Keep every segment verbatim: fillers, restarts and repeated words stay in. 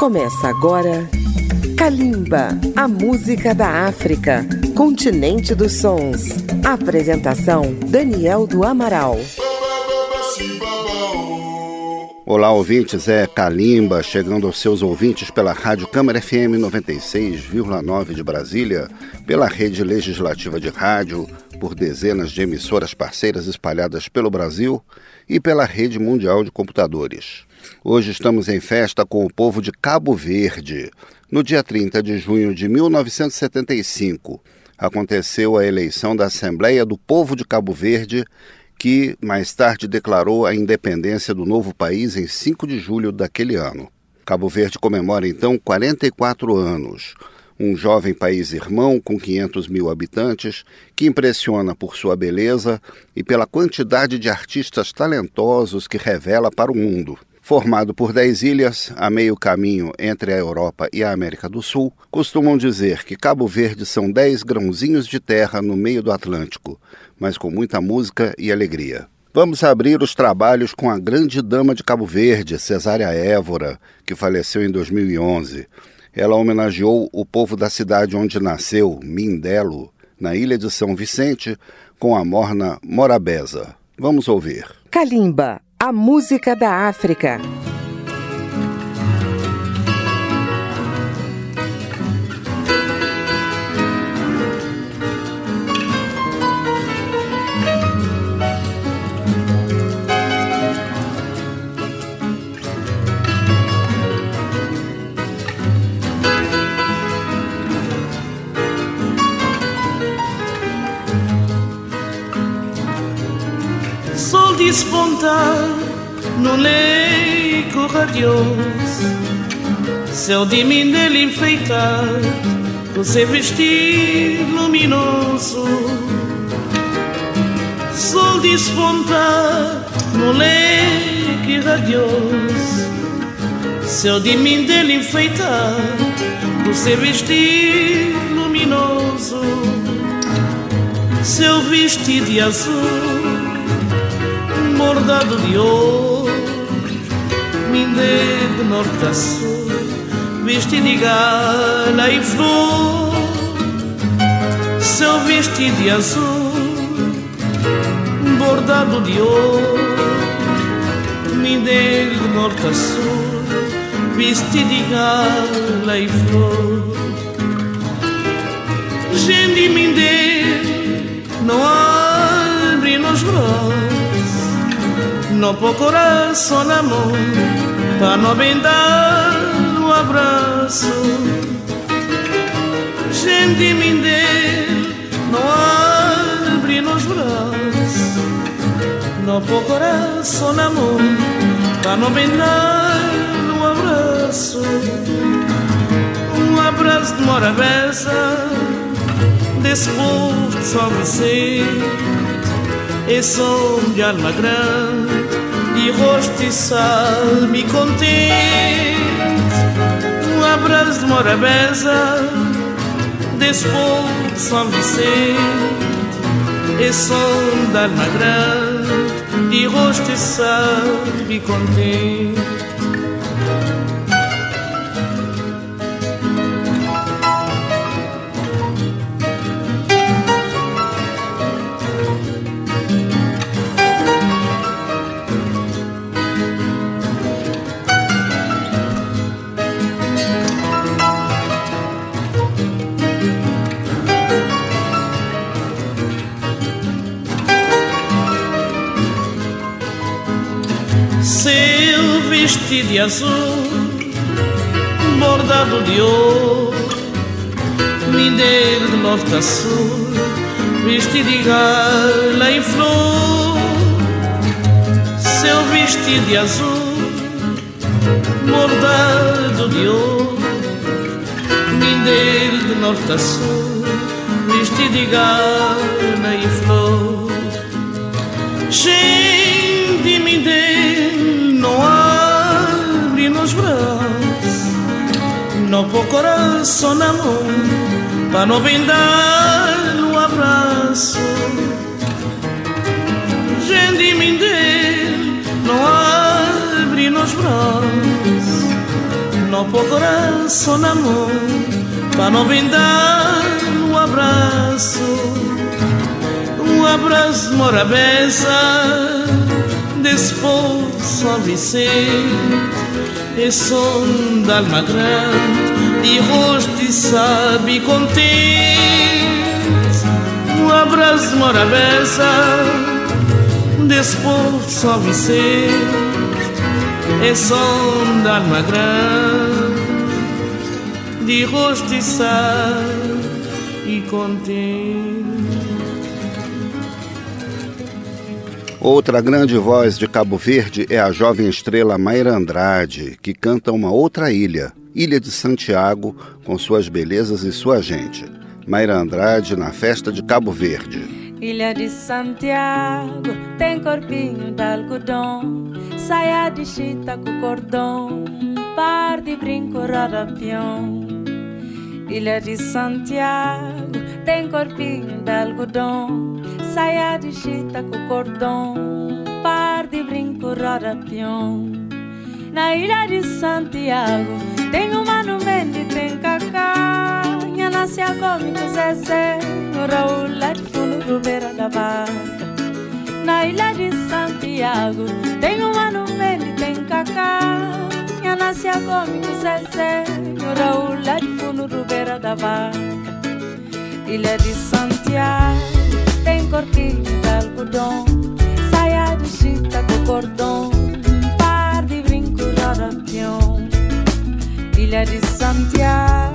Começa agora Kalimba, a música da África, continente dos sons. Apresentação Daniel do Amaral. Olá, ouvintes, é Kalimba chegando aos seus ouvintes pela Rádio Câmara F M noventa e seis vírgula nove de Brasília, pela Rede Legislativa de Rádio, por dezenas de emissoras parceiras espalhadas pelo Brasil e pela Rede Mundial de Computadores. Hoje estamos em festa com o povo de Cabo Verde. No dia trinta de junho de mil novecentos e setenta e cinco, aconteceu a eleição da Assembleia do Povo de Cabo Verde, que mais tarde declarou a independência do novo país em cinco de julho daquele ano. Cabo Verde comemora então quarenta e quatro anos, um jovem país irmão com quinhentos mil habitantes que impressiona por sua beleza e pela quantidade de artistas talentosos que revela para o mundo. Formado por dez ilhas, a meio caminho entre a Europa e a América do Sul, costumam dizer que Cabo Verde são dez grãozinhos de terra no meio do Atlântico, mas com muita música e alegria. Vamos abrir os trabalhos com a grande dama de Cabo Verde, Cesária Évora, que faleceu em dois mil e onze. Ela homenageou o povo da cidade onde nasceu, Mindelo, na ilha de São Vicente, com a morna Morabeza. Vamos ouvir. Kalimba, a música da África. Sol despontar no leico radioso, céu de Mindelo enfeitar com seu vestir luminoso. Sol despontar no leico radioso, céu de Mindelo enfeitar com seu vestir luminoso. Seu vestir de azul bordado de ouro, Mindelo de norte a sul, vestido de gala e flor. Seu vestido de azul, bordado de ouro, Mindelo de norte a sul, vestido de gala e flor. Gente de Mindelo, não abre nos braços, não procurar só na mão, para não bem dar um abraço. Gente de Mindelo, não abre nos braços, não procurar só na mão, para não bem dar um abraço. Um abraço de Morabeza, desse povo de São Vicente, é som de alma grande e rostiçal me contente. Um abraço de Morabeza, desse povo de São Vicente, é som da alma grande e rostiçal me contente. Vestido de azul, bordado de ouro, Mindelo de norte a sul, vestido de gala e flor. Seu vestido de azul, bordado de ouro, Mindelo de norte a sul, vestido de gala e flor. Gente de Mindelo, não há nos braços, não vou coração na mão, para não bem dar um abraço. Gente de Mindelo, não abre nos braços, não ao meu coração, amor, para não brindar um abraço, um abraço Morabeza, depois São Vicente, e som d'alma grande, de rosto e sabe contente, um abraço Morabeza, depois São Vicente, e som d'alma grande, de rosto e sabe contente. Outra grande voz de Cabo Verde é a jovem estrela Mayra Andrade, que canta uma outra ilha, Ilha de Santiago, com suas belezas e sua gente. Mayra Andrade na festa de Cabo Verde. Ilha de Santiago tem corpinho de algodão, saia de chita com cordão, par de brinco rodapião. Ilha de Santiago tem corpinho de algodão, saia de chita com cordão, par de brinco rodapião. Na Ilha de Santiago tem o Mano Mendes, tem Cacá, minha nasce a come com Zezé, o Raul lá de fundo do beira da barca. Na Ilha de Santiago tem o Mano Mendes, tem Cacá, minha nasce a come com Zezé, o Raul lá de fundo do beira da barca. Ilha de Santiago tem corpinho de algodão, saia de chita com cordão, par de brinco rodapião. Ilha de Santiago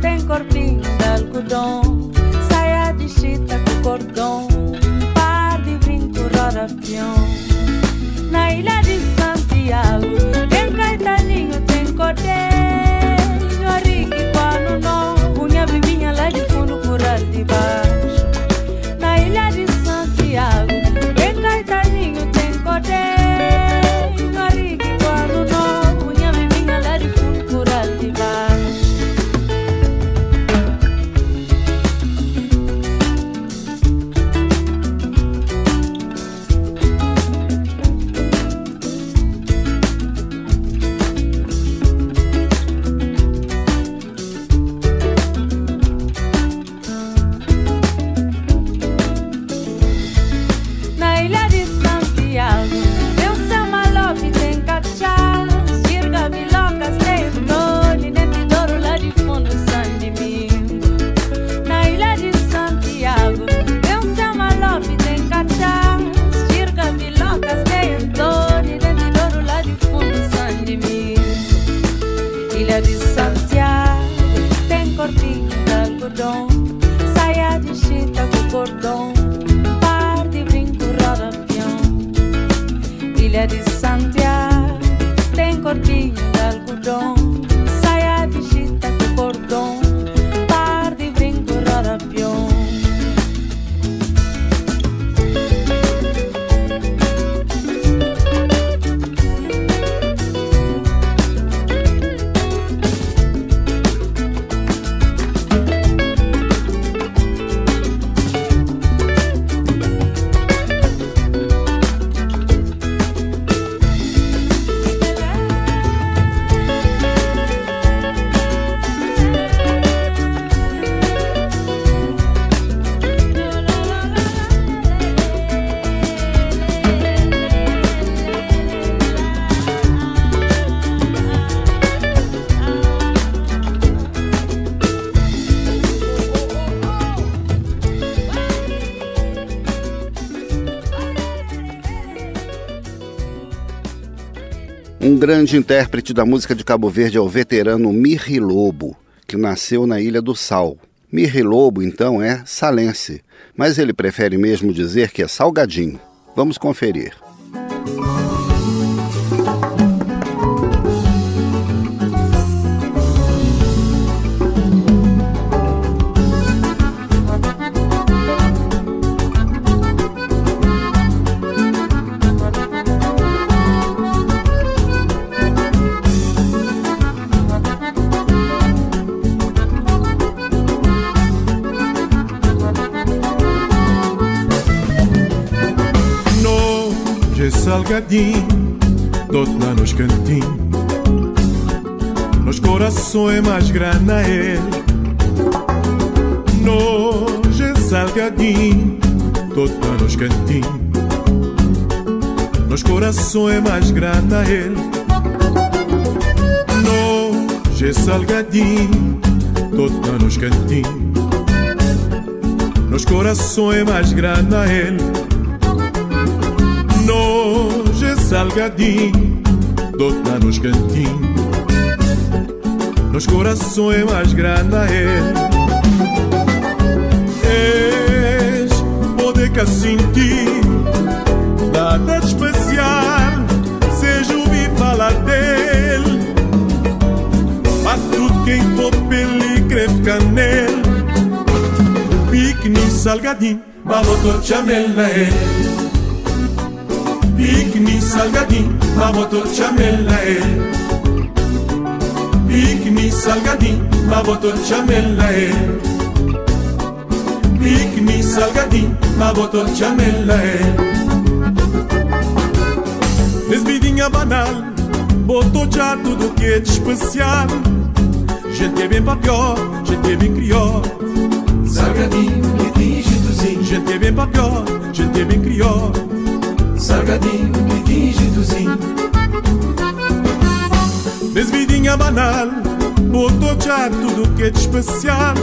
tem corpinho de algodão, saia de chita com cordão, par de brinco rodapião. Na Ilha de Santiago tem caetaninho, tem cordeiro, arique, pano nó, unha vivinha lá de fundo, cural de baixo. Na Ilha de Santiago tem caetaninho, tem cordeiro, arique, pano nó, unha vivinha lá de fundo, cural de baixo. Um grande intérprete da música de Cabo Verde é o veterano Mirilobo, que nasceu na Ilha do Sal. Mirilobo, então, é salense, mas ele prefere mesmo dizer que é salgadinho. Vamos conferir. Salgadinho, doce lá nos cantinhos, nos corações mais grana é. Nós é salgadinho, todos nos cantinhos, nos corações mais grana é. Nós é salgadinho, todos nos cantinhos, nos corações mais grana é. Nós é salgadinho, todos nos cantinhos, nos corações mais grana é. És poder que sentir nada especial, seja ouvir falar dele. Para tudo quem for pele creve canel, pique-nique salgadinho, mamoto chamel na ele. Pique-nique salgadinho, mamoto chamel na ele. Pique-nique salgadinho, maboto chamela é. Pique-nique salgadinho, maboto chamela é. Desvidinha banal, botou já tudo que é de especial. Gente é bem pra pior, gente é bem crió. Salgadinho, que tem jeitozinho. Gente é bem pra pior, gente é bem crió. Salgadinho, que tem jeitozinho. Desvidinha banal, botou já tudo que é de especial.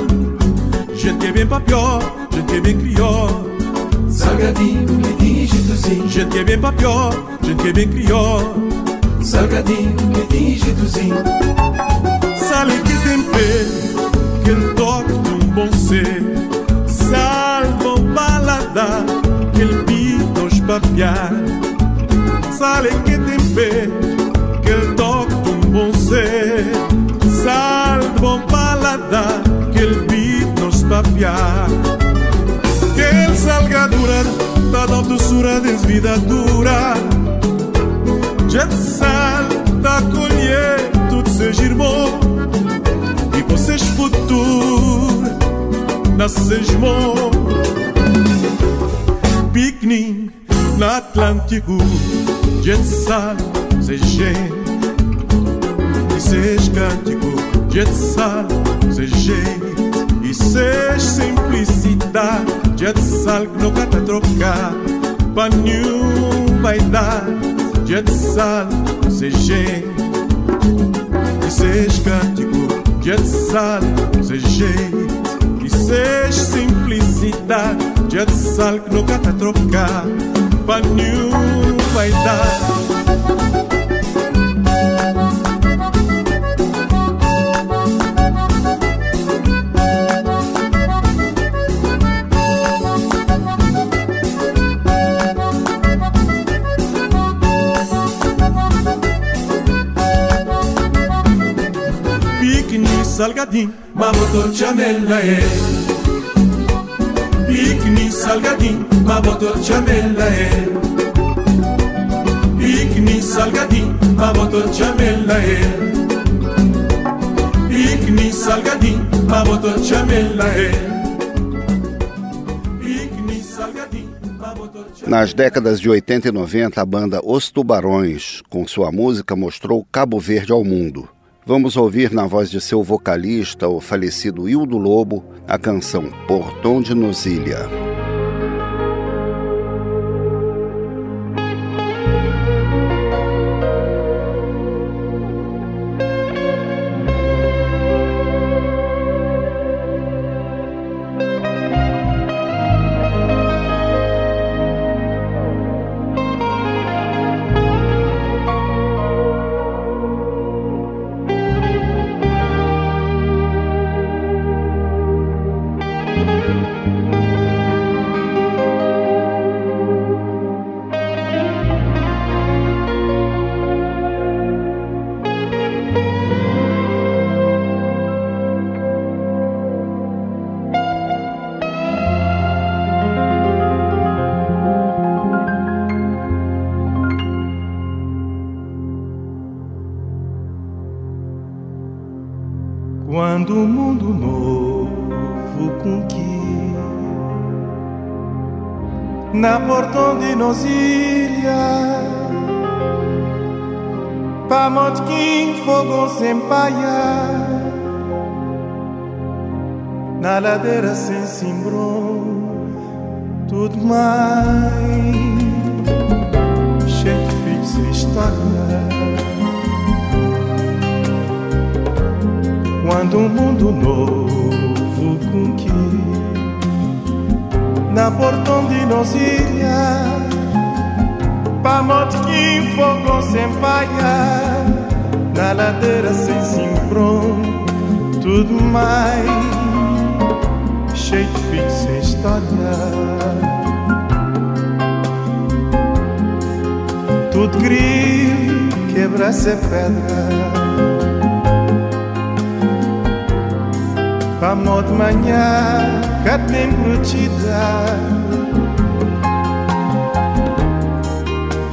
Gente é bem pra pior, gente é bem crió. Salgadinho, que tem jeitozinho. Gente é bem pra pior, gente é bem crió. Salgadinho, que tem jeitozinho. Sal que tem pé, que ele toque de um bom ser. Sal bom paladar, que ele pita os papiar. Sal que tem pé, que ele toque bom ser, sal de bom paladar, que ele bit nos papiar. Que ele salgadura, tá da doçura desvidadura. Jet sal, tá colher tudo seus irmãos. E vocês futuro, nasces irmão. Piquenique na Atlântico, jet sal, seis gente. E seis cântico, jet sal, seis jeito. E seis simplicidade, jet sal que nunca tá trocar. Pra nenhum vai dar, jet sal, seis jeito. E seis cântico, jet sal, seis jeito. E seis simplicidade, jet sal que nunca tá trocar. Pra nenhum vai dar. Salgadinho, maboto chamela é. Pique-nique salgadinho, maboto chamela é. Pique-nique salgadinho, maboto chamela é. Pique-nique salgadinho, maboto chamela é. Nas décadas de oitenta e noventa, a banda Os Tubarões, com sua música, mostrou Cabo Verde ao mundo. Vamos ouvir na voz de seu vocalista, o falecido Ildo Lobo, a canção Portão de Nuzília. Quando o mundo novo conquista na Portão de Nuzília, Pa motkin fogo sem paia, na ladeira sem cimbro, tudo mais cheio de história. Quando um mundo novo conquista, na Portão de Nuzília, pa motkin fogo sem paia, na ladeira sem cimbro, tudo mais cheio de história. Tudo gril, quebra-se pedra. Pamó de manhã, cá tem brutida.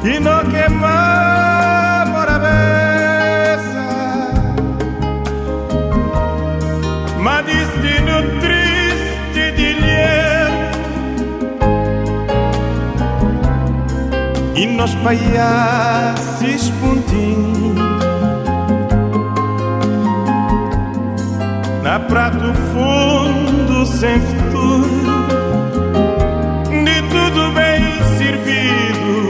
E não queima Morabeza, mas destino triste de lhe. E nós paiases pontinhos na prato fundo sem futuro, de tudo bem servido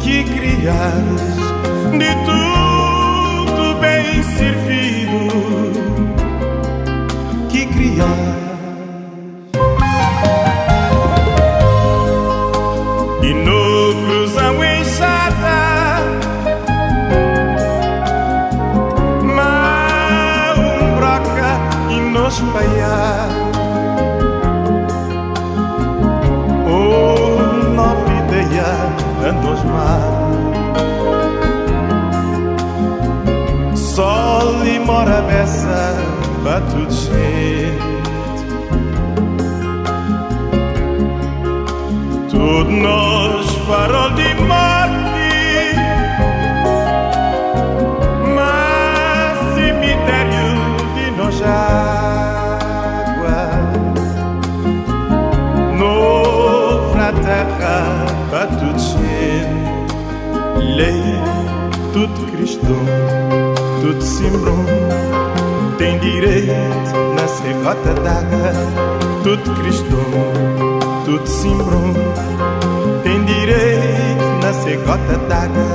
que crias, de tudo bem servido que crias. Oh, nova ideia anos mar, sol e Morabeza para tudo gente, tudo nós farol de morte, mas cemitério de nojá. Terra para tudo ser lei, tudo cristão, tudo simbrão, tem direito na serrota d'água. Tudo cristão, tudo simbrão, tem direito na serrota d'água.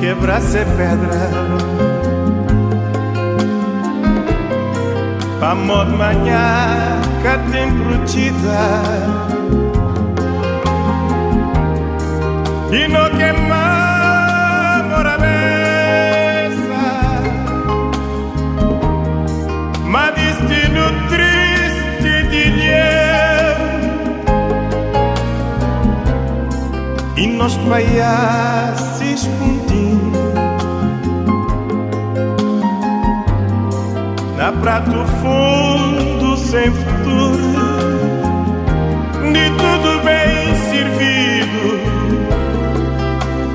Quebra-se pedra, pamó de manhã, cá tem brutida. E não queima Morabeza, mas destino triste de lhe. E nós paiases pontinhos na prato fundo sem futuro, de tudo bem servido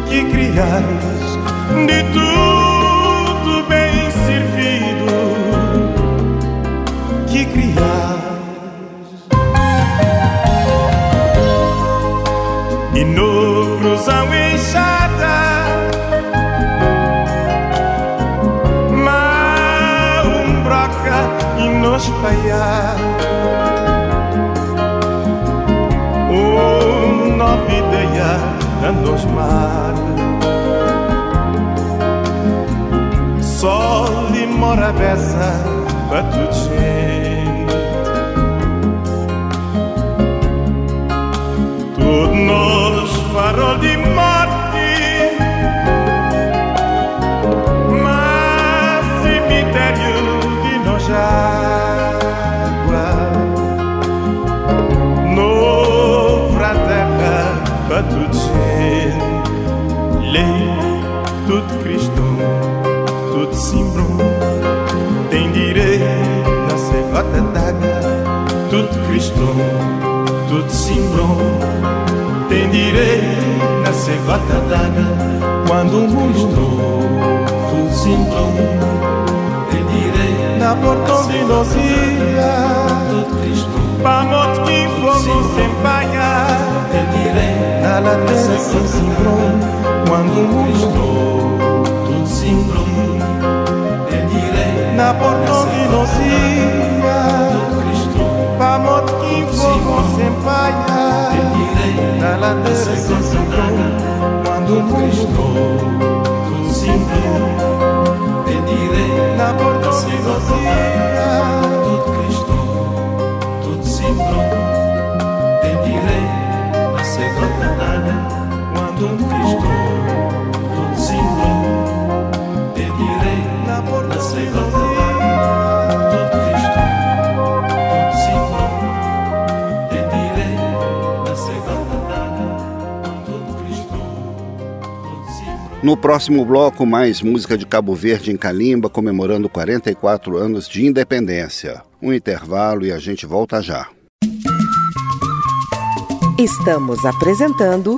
que crias, de tudo bem servido que crias. E no cruzão enxada, e nos paiar, oh, nova ideia a nos mar, sol e Morabeza para tudo gente, tudo nos farol de morte, mas cemitério água, nova terra para tudo ser lei, tudo cristão, tudo simbrão. cimbrou, tudo cimbrou. Tendirei na cevada d'água quando o mundo estou, tudo cimbrou. Tendirei na Portão de Nuzília, tudo Cristo. Para morte que fogo sem paia, tendirei na ladeira sem cimbrou quando o mundo estou, tudo cimbrou. Na Portão de Nuzília, para morte que fogo sem paia, na ladeira sem cimbrou quando o mundo estou, tudo cimbrou. Tendirei na Portão de Nuzília, tudo Cristo. Tendirei na segunda nada quando um Cristo tudo simbrou. Tendirei na porta segunda nada todo Cristo tudo simbrou. Tendirei na segunda nada todo Cristo tudo simbrou. No próximo bloco, mais música de Cabo Verde em Kalimba, comemorando quarenta e quatro anos de independência. Um intervalo e a gente volta já. Estamos apresentando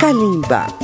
Kalimba.